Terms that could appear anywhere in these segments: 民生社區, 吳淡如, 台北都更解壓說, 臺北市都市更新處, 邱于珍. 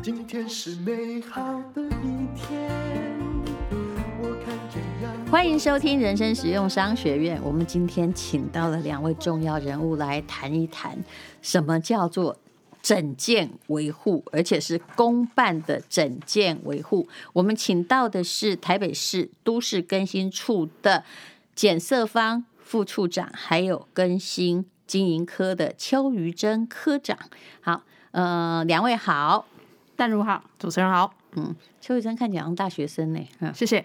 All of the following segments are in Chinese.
今天是美好的一天，我看见阳光。欢迎收听人生实用商学院，我们今天请到了两位重要人物来谈一谈什么叫做整件维护，而且是公办的整件维护。我们请到的是台北市都市更新处的简瑟芳副处长，还有更新经营科的邱于珍科长。好，两位好。淡如好，主持人好。邱于珍看起来像大学生呢。谢谢。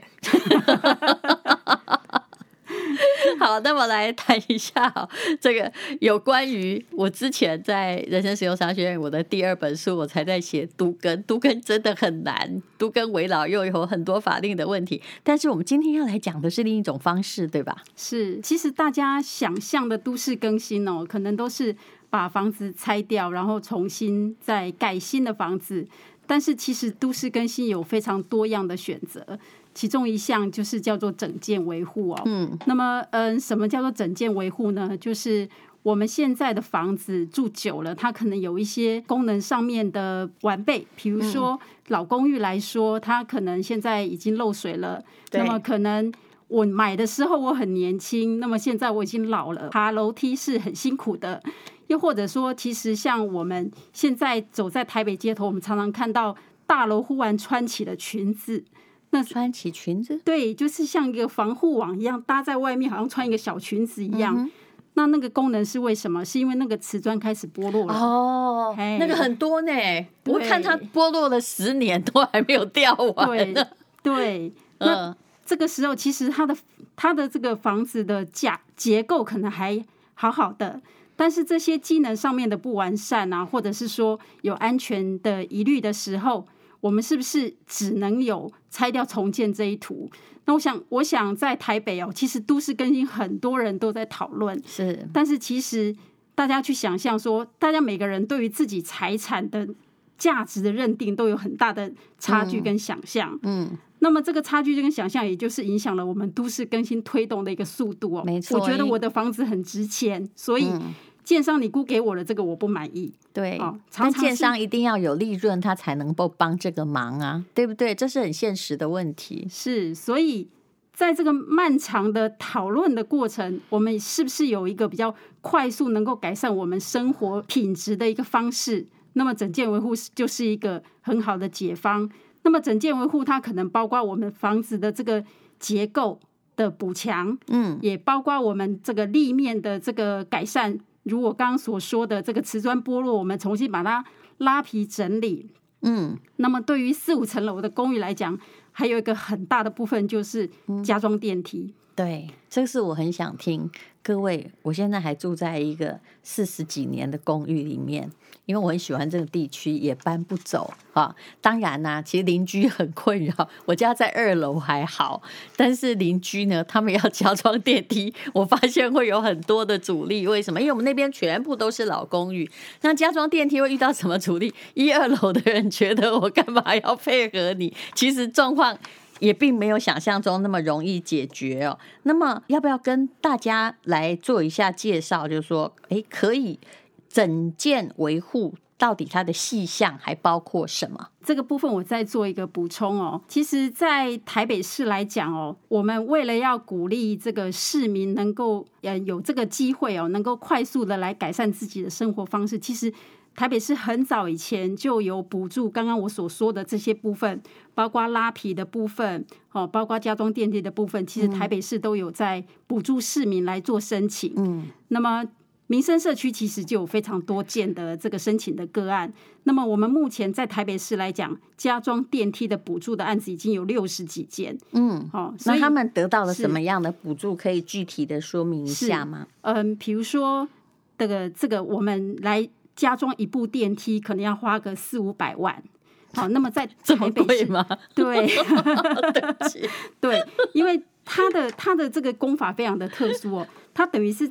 好，那么来谈一下这个有关于我之前在人生实用商学院我的第二本书，我才在写都更。都更真的很难，都更危老又有很多法令的问题，但是我们今天要来讲的是另一种方式，对吧？是，其实大家想象的都市更新哦，可能都是把房子拆掉，然后重新再盖新的房子，但是其实都市更新有非常多样的选择，其中一项就是叫做整件维护哦。那么什么叫做整件维护呢？就是我们现在的房子住久了，它可能有一些功能上面的完备，比如说老公寓来说，它可能现在已经漏水了，那么可能我买的时候我很年轻，那么现在我已经老了，爬楼梯是很辛苦的。又或者说，其实像我们现在走在台北街头，我们常常看到大楼忽然穿起了裙子，那穿起裙子，对，就是像一个防护网一样搭在外面，好像穿一个小裙子一样。那个功能是为什么？是因为那个瓷砖开始剥落了哦，那个很多呢，我看它剥落了10年都还没有掉完。对，那这个时候其实它的这个房子的结构可能还好好的。但是这些机能上面的不完善啊，或者是说有安全的疑虑的时候，我们是不是只能有拆掉重建这一途？那我想在台北哦，其实都市更新很多人都在讨论，是，但是其实大家去想象说，大家每个人对于自己财产的价值的认定都有很大的差距跟想象。那么这个差距跟想象，也就是影响了我们都市更新推动的一个速度哦。没错，我觉得我的房子很值钱，所以建商你估给我的这个我不满意。对，但建商一定要有利润，他才能够帮这个忙啊，对不对？这是很现实的问题。是，所以在这个漫长的讨论的过程，我们是不是有一个比较快速能够改善我们生活品质的一个方式？那么整件维护就是一个很好的解方。那么整件维护它可能包括我们房子的这个结构的补强，也包括我们这个立面的这个改善，如我刚刚所说的这个瓷砖剥落，我们重新把它拉皮整理。那么对于4-5层楼的公寓来讲，还有一个很大的部分就是加装电梯。对，这是我很想听。各位，我现在还住在一个40几年的公寓里面，因为我很喜欢这个地区，也搬不走啊。当然啦，其实邻居很困扰。我家在2楼还好，但是邻居呢，他们要加装电梯，我发现会有很多的阻力。为什么？因为我们那边全部都是老公寓，那加装电梯会遇到什么阻力？1-2楼的人觉得我干嘛要配合你？其实状况也并没有想象中那么容易解决哦。那么要不要跟大家来做一下介绍，就是说可以整件维护到底它的细项还包括什么？这个部分我再做一个补充哦。其实在台北市来讲哦，我们为了要鼓励这个市民能够有这个机会哦，能够快速的来改善自己的生活方式，其实台北市很早以前就有补助刚刚我所说的这些部分，包括拉皮的部分，包括加装电梯的部分，其实台北市都有在补助市民来做申请。那么民生社区其实就有非常多件的这个申请的个案。那么我们目前在台北市来讲，加装电梯的补助的案子已经有60几件。所以那他们得到了什么样的补助？可以具体的说明一下吗？比如说这个我们来加装一部电梯可能要花个400-500万。好，那么在台北市，这么贵吗？对，对，因为它的这个工法非常的特殊哦，它等于是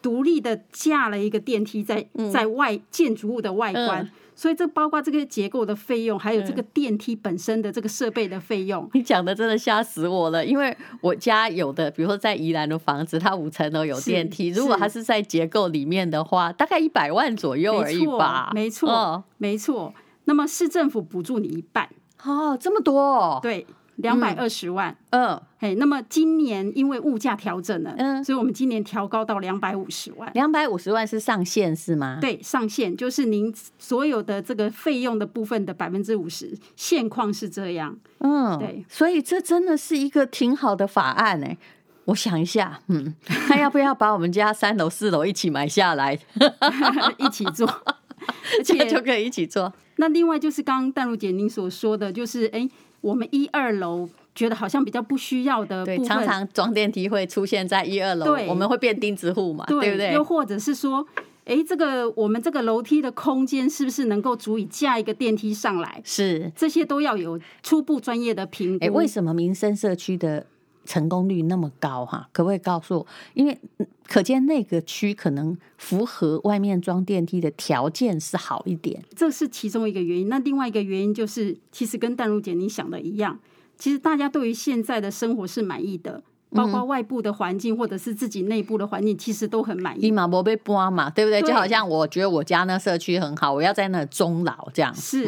独立的架了一个电梯在外建筑物的外观。所以这包括这个结构的费用，还有这个电梯本身的这个设备的费用。你讲的真的吓死我了，因为我家有的比如说在宜兰的房子，它5层楼有电梯，如果它是在结构里面的话，大概100万左右而已吧。没错、没错。那么市政府补助你1半。哦，这么多、对，220万。那么今年因为物价调整了、所以我们今年调高到250万。250万是上限是吗？对，上限就是您所有的这个费用的部分的50%，现况是这样。对，所以这真的是一个挺好的法案欸。我想一下，他要不要把我们家3楼4楼一起买下来一起做，这样就可以一起做。那另外就是刚刚淡如姐您所说的，就是我们1、2楼觉得好像比较不需要的部分，对，常常装电梯会出现在1、2楼，我们会变钉子户嘛， 对不对？又或者是说这个我们这个楼梯的空间是不是能够足以架一个电梯上来，是，这些都要有初步专业的评估。为什么民生社区的成功率那么高哈？可不可以告诉我？因为可见那个区可能符合外面装电梯的条件是好一点，这是其中一个原因。那另外一个原因就是，其实跟淡如姐你想的一样，其实大家对于现在的生活是满意的，包括外部的环境或者是自己内部的环境，其实都很满意。它也没被搬嘛，对不对？就好像我觉得我家那社区很好，我要在那终老这样是。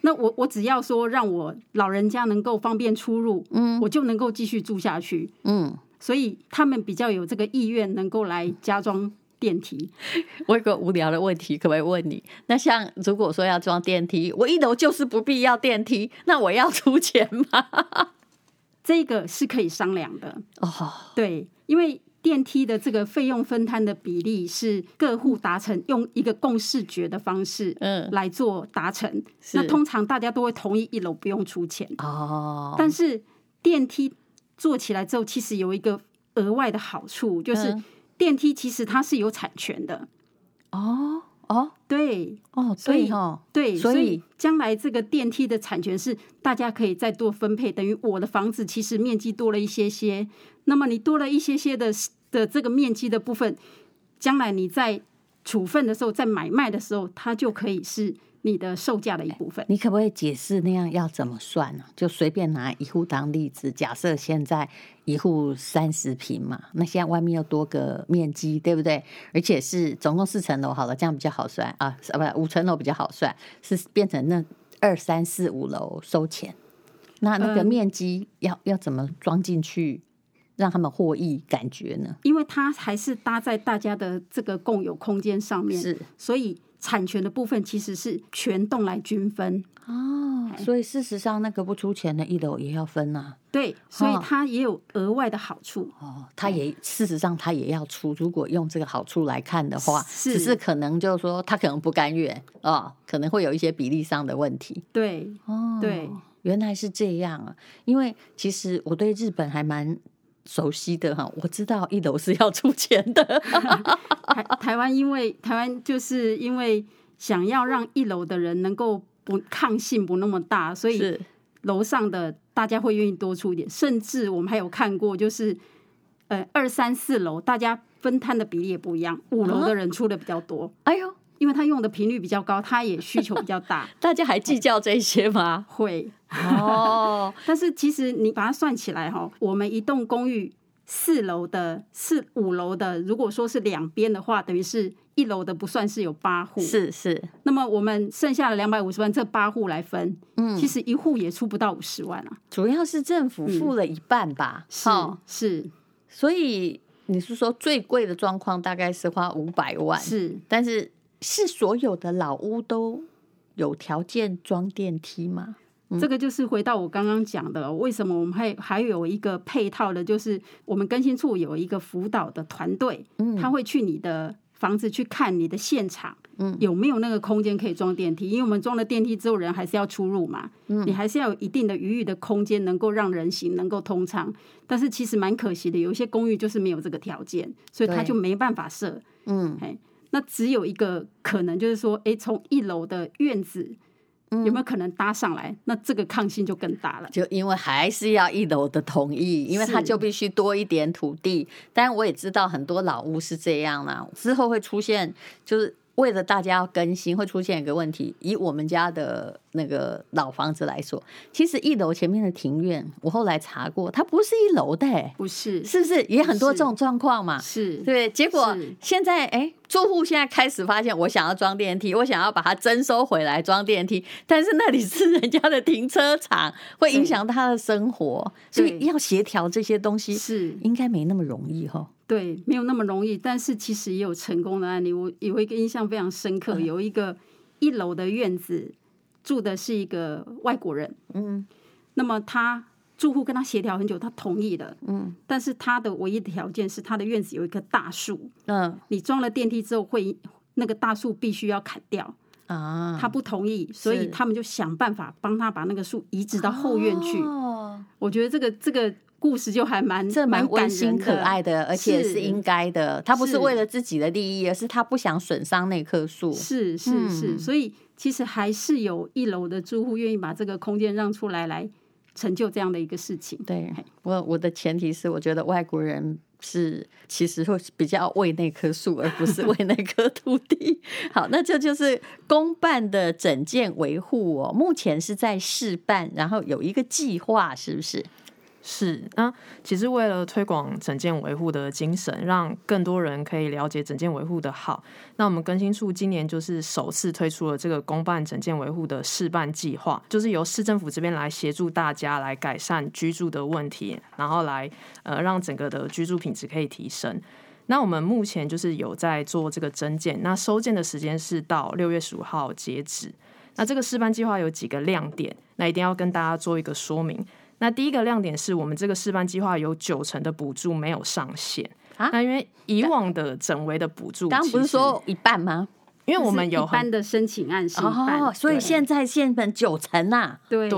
那 我只要说让我老人家能够方便出入，我就能够继续住下去。所以他们比较有这个意愿能够来加装电梯。我有个无聊的问题，可不可以问你？那像如果说要装电梯，我1楼就是不必要电梯，那我要出钱吗？这个是可以商量的。对，因为电梯的这个费用分摊的比例是各户达成，用一个共识决的方式来做达成、那通常大家都会同意1楼不用出钱、但是电梯做起来之后其实有一个额外的好处，就是电梯其实它是有产权的。对，对，所以将来这个电梯的产权是大家可以再多分配，等于我的房子其实面积多了一些些，那么你多了一些些 的这个面积的部分，将来你在处分的时候，在买卖的时候，它就可以是你的售价的一部分。你可不可以解释那样要怎么算呢？就随便拿一户当例子，假设现在一户30平嘛，那现在外面又多个面积，对不对？而且是总共4层楼好了，这样比较好算啊，不，5层楼比较好算，是变成那2、3、4、5楼收钱，那个面积要怎么装进去？让他们获益感觉呢？因为它还是搭在大家的这个共有空间上面，是，所以产权的部分其实是全栋来均分。所以事实上那个不出钱的1楼也要分啊。对，所以它也有额外的好处。它也事实上它也要出，如果用这个好处来看的话，只是可能就是说它可能不甘愿，可能会有一些比例上的问题。对，对，原来是这样啊！因为其实我对日本还蛮熟悉的哈，我知道1楼是要出钱的。台湾就是因为想要让1楼的人能够不抗性不那么大，所以楼上的大家会愿意多出一点，甚至我们还有看过就是2、3、4楼大家分摊的比例也不一样，5楼的人出的比较多。因为他用的频率比较高，他也需求比较大。大家还计较这些吗？会但是其实你把它算起来，我们一栋公寓4楼的4、5楼的，如果说是两边的话，等于是1楼的不算是有8户，是。那么我们剩下的250万，这8户来分，其实一户也出不到50万啊。主要是政府付了1半吧，是。所以你是说最贵的状况大概是花500万，是，但是所有的老屋都有条件装电梯吗？这个就是回到我刚刚讲的，为什么我们还有一个配套的，就是我们更新处有一个辅导的团队，他会去你的房子去看你的现场，有没有那个空间可以装电梯，因为我们装了电梯之后人还是要出入嘛，你还是要有一定的余裕的空间能够让人行能够通畅，但是其实蛮可惜的，有一些公寓就是没有这个条件，所以他就没办法设。那只有一个可能就是说从1楼的院子有没有可能搭上来，那这个抗性就更大了，就因为还是要一楼的同意，因为它就必须多一点土地。但我也知道很多老屋是这样啦，之后会出现就是为了大家要更新，会出现一个问题。以我们家的那个老房子来说，其实一楼前面的庭院，我后来查过，它不是一楼的、欸，不是，是不是也很多这种状况嘛？是，对。结果现在，住户现在开始发现，我想要装电梯，我想要把它征收回来装电梯，但是那里是人家的停车场，会影响他的生活，所以要协调这些东西，是应该没那么容易哈。对，没有那么容易，但是其实也有成功的案例。我有一个印象非常深刻，有一个一楼的院子住的是一个外国人，那么他住户跟他协调很久，他同意了，但是他的唯一的条件是他的院子有一棵大树，你装了电梯之后会那个大树必须要砍掉啊，他不同意，所以他们就想办法帮他把那个树移植到后院去。我觉得这个故事就还蛮温馨可爱的，而且是应该的。他不是为了自己的利益，而是他不想损伤那棵树。是，所以其实还是有一楼的住户愿意把这个空间让出来，来成就这样的一个事情。对，我的前提是，我觉得外国人是其实会比较为那棵树，而不是为那棵土地。好，那这就是公办的整建维护哦，目前是在试办，然后有一个计划，是不是？是，那其实为了推广整建维护的精神，让更多人可以了解整建维护的好，那我们更新处今年就是首次推出了这个公办整建维护的试办计划，就是由市政府这边来协助大家来改善居住的问题，然后来让整个的居住品质可以提升。那我们目前就是有在做这个征件，那收件的时间是到6月15号截止。那这个试办计划有几个亮点，那一定要跟大家做一个说明。那第一个亮点是我们这个示范计划有90%的补助没有上限，那因为以往的整维的补助，刚不是说一半吗？因为我们有一般的申请案是一半，所以现在本90%啊，对，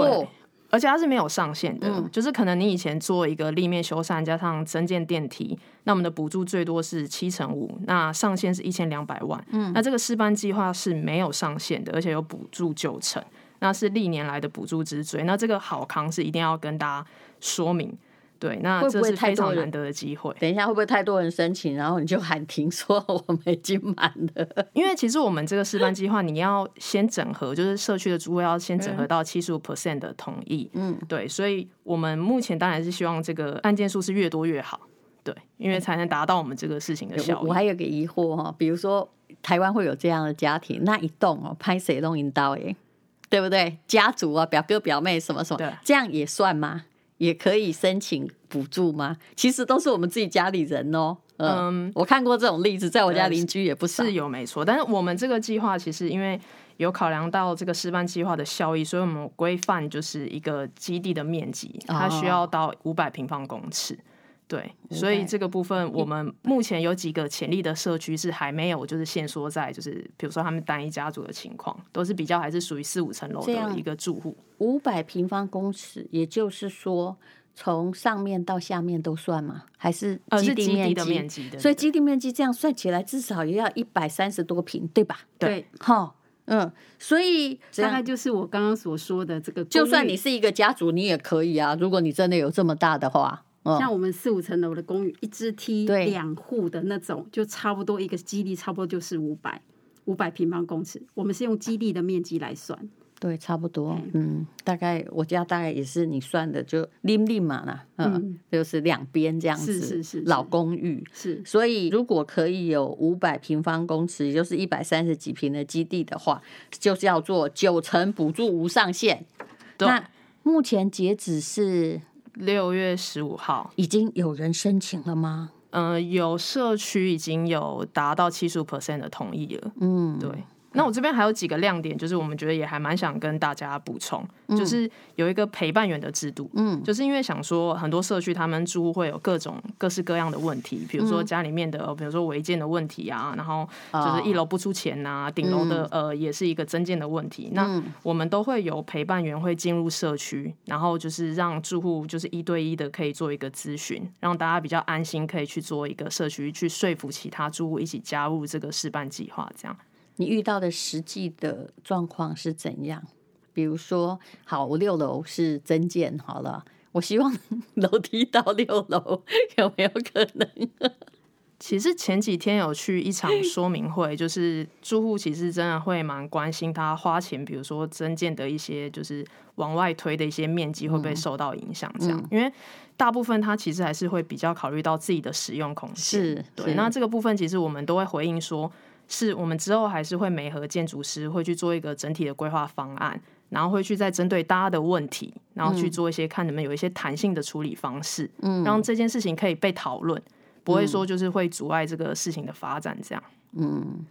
而且它是没有上限的，就是可能你以前做一个立面修缮加上增建电梯，那我们的补助最多是75%，那上限是1200万，那这个示范计划是没有上限的，而且有补助90%。那是历年来的补助之最，那这个好康是一定要跟大家说明。对，那这是非常难得的机会。等一下，会不会太多人申请，然后你就喊停说我们已经满了？因为其实我们这个示范计划，你要先整合，就是社区的住户要先整合到75% 的同意。对，所以我们目前当然是希望这个案件数是越多越好。对，因为才能达到我们这个事情的效益。我还有个疑惑，比如说台湾会有这样的家庭，那一栋拍谁弄引导耶？对不对？家族啊，表哥表妹什么什么，这样也算吗？也可以申请补助吗？其实都是我们自己家里人哦。我看过这种例子，在我家邻居也不少，是有没错。但是我们这个计划其实因为有考量到这个示范计划的效益，所以我们规范就是一个基地的面积，它需要到500平方公尺。对，所以这个部分我们目前有几个潜力的社区是还没有就是限缩在就是比如说他们单一家族的情况，都是比较还是属于4-5层楼的一个住户。500平方公尺，也就是说从上面到下面都算吗？还是基地面积？是基地的面积的。所以基地面积这样算起来至少也要130多平，对吧？对，所以大概就是我刚刚所说的这个，就算你是一个家族你也可以啊，如果你真的有这么大的话。像我们4-5层楼的公寓，一只梯2户的那种，就差不多一个基地，差不多就是500平方公尺。我们是用基地的面积来算，对，差不多。大概我家大概也是你算的，就拎嘛啦，就是2边这样子，是老公寓。是，所以如果可以有500平方公尺，也就是130几平的基地的话，就叫做90%补助无上限。那目前截止是6月15号，已经有人申请了吗？有社区已经有达到75% 的同意了。对。那我这边还有几个亮点，就是我们觉得也还蛮想跟大家补充，就是有一个陪伴员的制度。就是因为想说很多社区他们住户会有各式各样的问题，比如说家里面的，比如说违建的问题啊，然后就是一楼不出钱啊，顶楼的也是一个增建的问题。那我们都会有陪伴员会进入社区，然后就是让住户就是1对1的可以做一个咨询，让大家比较安心，可以去做一个社区去说服其他住户一起加入这个示范计划，这样。你遇到的实际的状况是怎样？比如说，好，我6楼是增建好了，我希望楼梯到6楼，有没有可能？其实前几天有去一场说明会，就是住户其实真的会蛮关心他花钱，比如说增建的一些就是往外推的一些面积会不会受到影响这样，因为大部分他其实还是会比较考虑到自己的使用空间。是，对。那这个部分其实我们都会回应说，是我们之后还是会媒合建筑师会去做一个整体的规划方案，然后会去再针对大家的问题，然后去做一些看能不能有一些弹性的处理方式，让这件事情可以被讨论。不会说就是会阻碍这个事情的发展这样。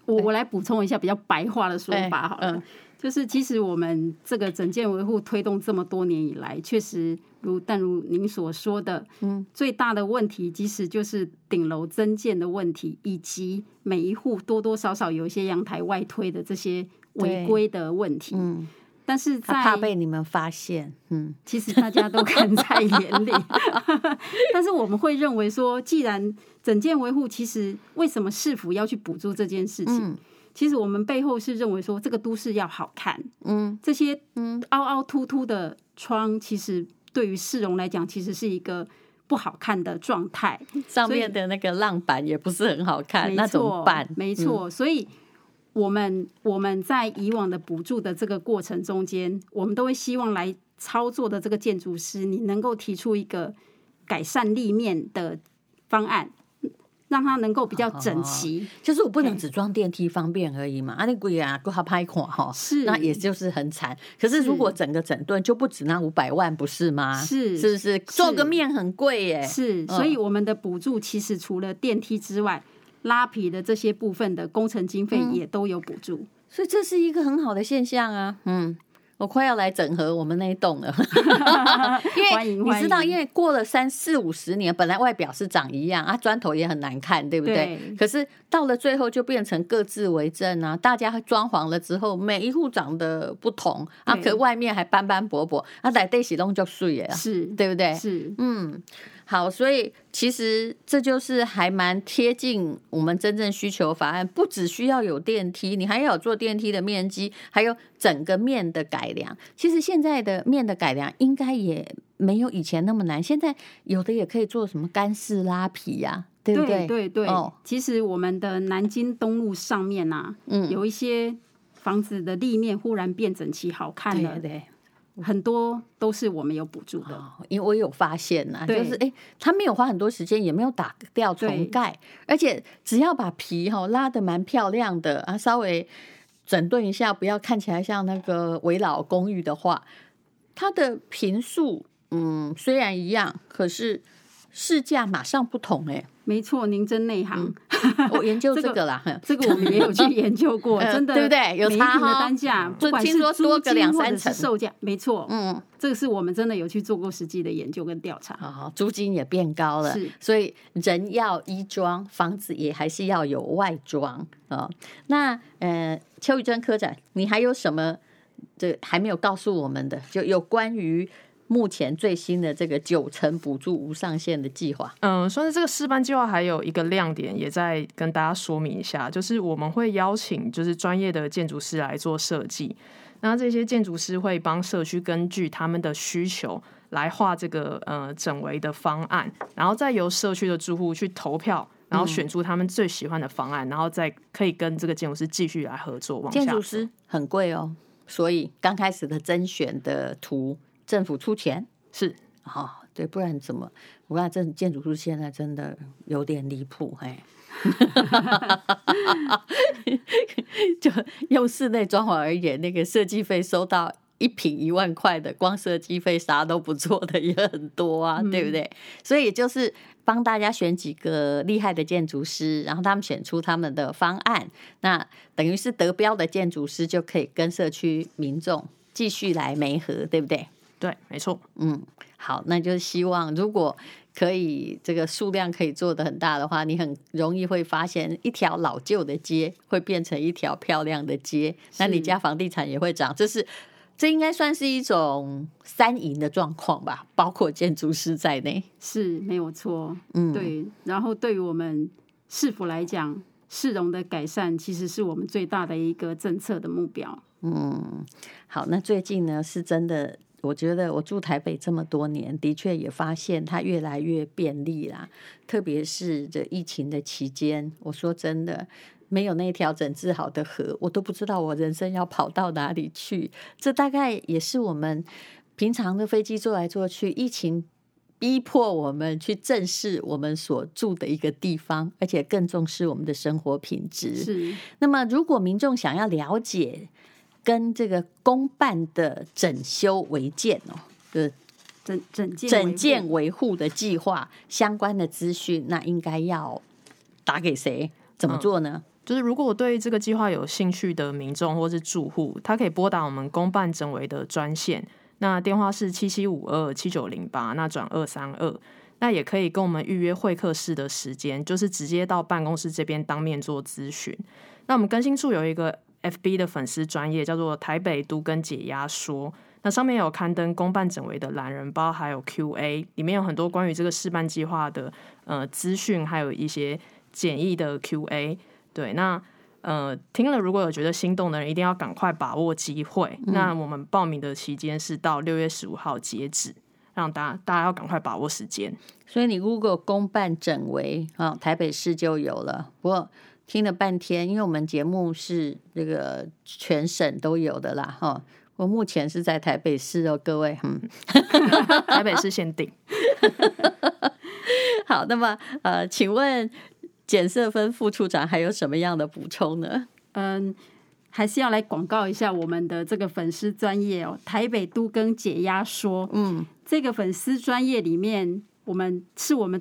我来补充一下比较白话的说法好了，就是其实我们这个整件维护推动这么多年以来，确实如您所说的，最大的问题其实就是顶楼增建的问题，以及每一户多多少少有一些阳台外推的这些违规的问题。但是在怕被你们发现，其实大家都看在眼里但是我们会认为说，既然整件维护，其实为什么市府要去补助这件事情，其实我们背后是认为说，这个都市要好看，这些凹凹凸凸的窗其实对于市容来讲其实是一个不好看的状态，上面的那个浪板也不是很好看，那怎么办？没错，所以我们在以往的补助的这个过程中间，我们都会希望来操作的这个建筑师，你能够提出一个改善立面的方案，让它能够比较整齐。就是我不能只装电梯方便而已嘛，你整个还拍垮是，那也就是很惨。可是如果整个整顿就不止那500万，不是吗？是不是做个面很贵耶？是，所以我们的补助其实除了电梯之外，拉皮的这些部分的工程经费也都有补助，所以这是一个很好的现象啊。我快要来整合我们那一栋了因为你知道，因为过了30、40、50年，本来外表是长一样啊，砖头也很难看，对不对？可是到了最后就变成各自为政啊，大家装潢了之后，每一户长得不同啊，可外面还斑斑驳驳啊，内底是都很漂亮的，是，对不对？是，好，所以其实这就是还蛮贴近我们真正需求法案，不只需要有电梯，你还要有做电梯的面积，还有整个面的改良。其实现在的面的改良应该也没有以前那么难，现在有的也可以做什么干式拉皮啊，对不对？对、其实我们的南京东路上面啊，有一些房子的立面忽然变整齐好看了，对，很多都是我们有补助的，因为我有发现啊，就是他没有花很多时间，也没有打掉重盖，而且只要把皮拉得蛮漂亮的啊，稍微整顿一下，不要看起来像那个危老公寓的话，它的坪数虽然一样，可是市价马上不同没错，您真内行我研究这个啦这个我们也有去研究过真的对不对？有差每一坪的单价不管是租金或者是售价，没错，这个是我们真的有去做过实际的研究跟调查。租金也变高了，所以人要衣装，房子也还是要有外装。那邱玉珍科长，你还有什么还没有告诉我们的，就有关于目前最新的这个9成补助无上限的计划？算是这个示范计划还有一个亮点，也在跟大家说明一下，就是我们会邀请就是专业的建筑师来做设计，那这些建筑师会帮社区根据他们的需求来画这个整围的方案，然后再由社区的住户去投票，然后选出他们最喜欢的方案，然后再可以跟这个建筑师继续来合作往下。建筑师很贵所以刚开始的甄选的图政府出钱，是对，不然怎么？我看这建筑师现在真的有点离谱就用室内装潢而言，那个设计费收到1坪1万块的，光设计费啥都不做的也很多啊，对不对？所以就是帮大家选几个厉害的建筑师，然后他们选出他们的方案，那等于是得标的建筑师就可以跟社区民众继续来媒合，对不对？对，没错。好，那就希望如果可以，这个数量可以做得很大的话，你很容易会发现一条老旧的街会变成一条漂亮的街，那你家房地产也会涨，这应该算是一种3赢的状况吧，包括建筑师在内。是，没有错。对。然后对于我们市府来讲，市容的改善其实是我们最大的一个政策的目标。嗯，好，那最近呢是真的，我觉得我住台北这么多年，的确也发现它越来越便利啦。特别是这疫情的期间，我说真的，没有那条整治好的河，我都不知道我人生要跑到哪里去。这大概也是我们平常的飞机坐来坐去，疫情逼迫我们去正视我们所住的一个地方，而且更重视我们的生活品质。是。那么如果民众想要了解跟这个公办的整修违建整建维护的计划相关的资讯，那应该要打给谁？怎么做呢？就是如果我对这个计划有兴趣的民众或是住户，他可以拨打我们公办整维的专线，那电话是77527908，那转232。那也可以跟我们预约会客室的时间，就是直接到办公室这边当面做咨询。那我们更新处有一个 FB 的粉丝专页，叫做台北都更解压说，那上面有刊登公办整维的懒人包还有 QA， 里面有很多关于这个试办计划的资讯，还有一些简易的 QA。 对，那听了如果有觉得心动的人一定要赶快把握机会。那我们报名的期间是到6月15号截止，让大家要赶快把握时间。所以你 Google 公办整维、台北市就有了。不过听了半天，因为我们节目是这个全省都有的啦，我目前是在台北市哦，各位台北市限定好，那么请问简瑟芬副处长还有什么样的补充呢？还是要来广告一下我们的这个粉丝专页哦，台北都更解压说。这个粉丝专页里面，我们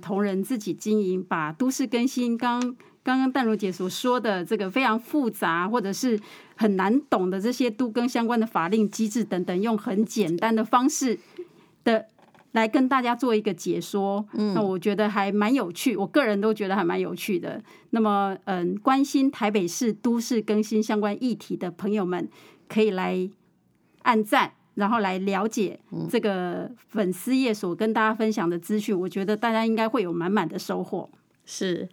同仁自己经营，把都市更新刚刚淡如姐所说的这个非常复杂或者是很难懂的这些都更相关的法令机制等等，用很简单的方式的来跟大家做一个解说。那我觉得还蛮有趣，我个人都觉得还蛮有趣的。那么关心台北市都市更新相关议题的朋友们可以来按赞，然后来了解这个粉丝页所跟大家分享的资讯，我觉得大家应该会有满满的收获。是，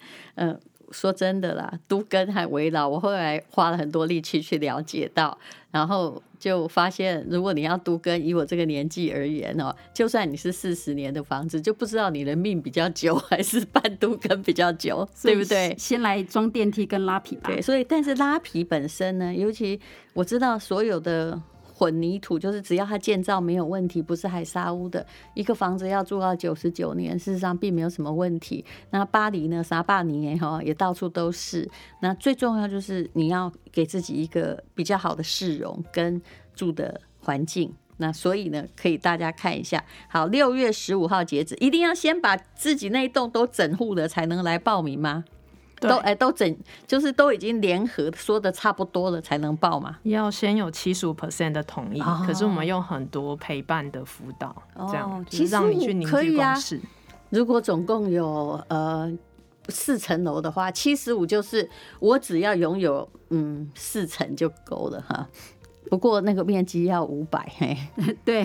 说真的啦，都更还围绕我后来花了很多力气去了解到，然后就发现如果你要都更，以我这个年纪而言哦，就算你是40年的房子，就不知道你的命比较久还是办都更比较久，对不对？先来装电梯跟拉皮吧。对，所以但是拉皮本身呢，尤其我知道所有的混凝土，就是只要它建造没有问题，不是海砂屋的一个房子要住到99年，事实上并没有什么问题。那巴黎呢，撒巴尼也到处都是。那最重要就是你要给自己一个比较好的市容跟住的环境。那所以呢，可以大家看一下。好，6月15号截止，一定要先把自己那一栋都整户了才能来报名吗？就是都已经联合说的差不多了才能报嘛？要先有 75% 的同意，可是我们用很多陪伴的辅导，这样就是让你去凝聚共识。如果总共有4层楼的话，75就是我只要拥有4层就够了哈。不过那个面积要500，对，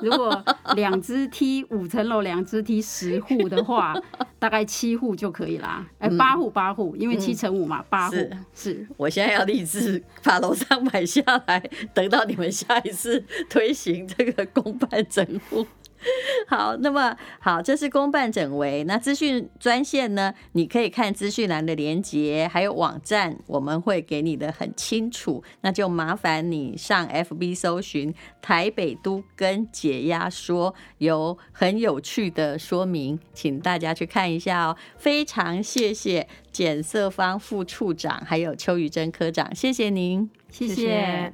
如果2只梯5层楼2只梯10户的话，大概7户就可以啦。8户，因为7乘5嘛，8户是。我现在要立志把楼上买下来，等到你们下一次推行这个公办整户。好，那么好，这是公办整维。那资讯专线呢，你可以看资讯栏的连结，还有网站，我们会给你的很清楚。那就麻烦你上 FB 搜寻台北都更解压说，有很有趣的说明，请大家去看一下哦。非常谢谢简瑟芳副处长还有邱于珍科长，谢谢您，谢谢。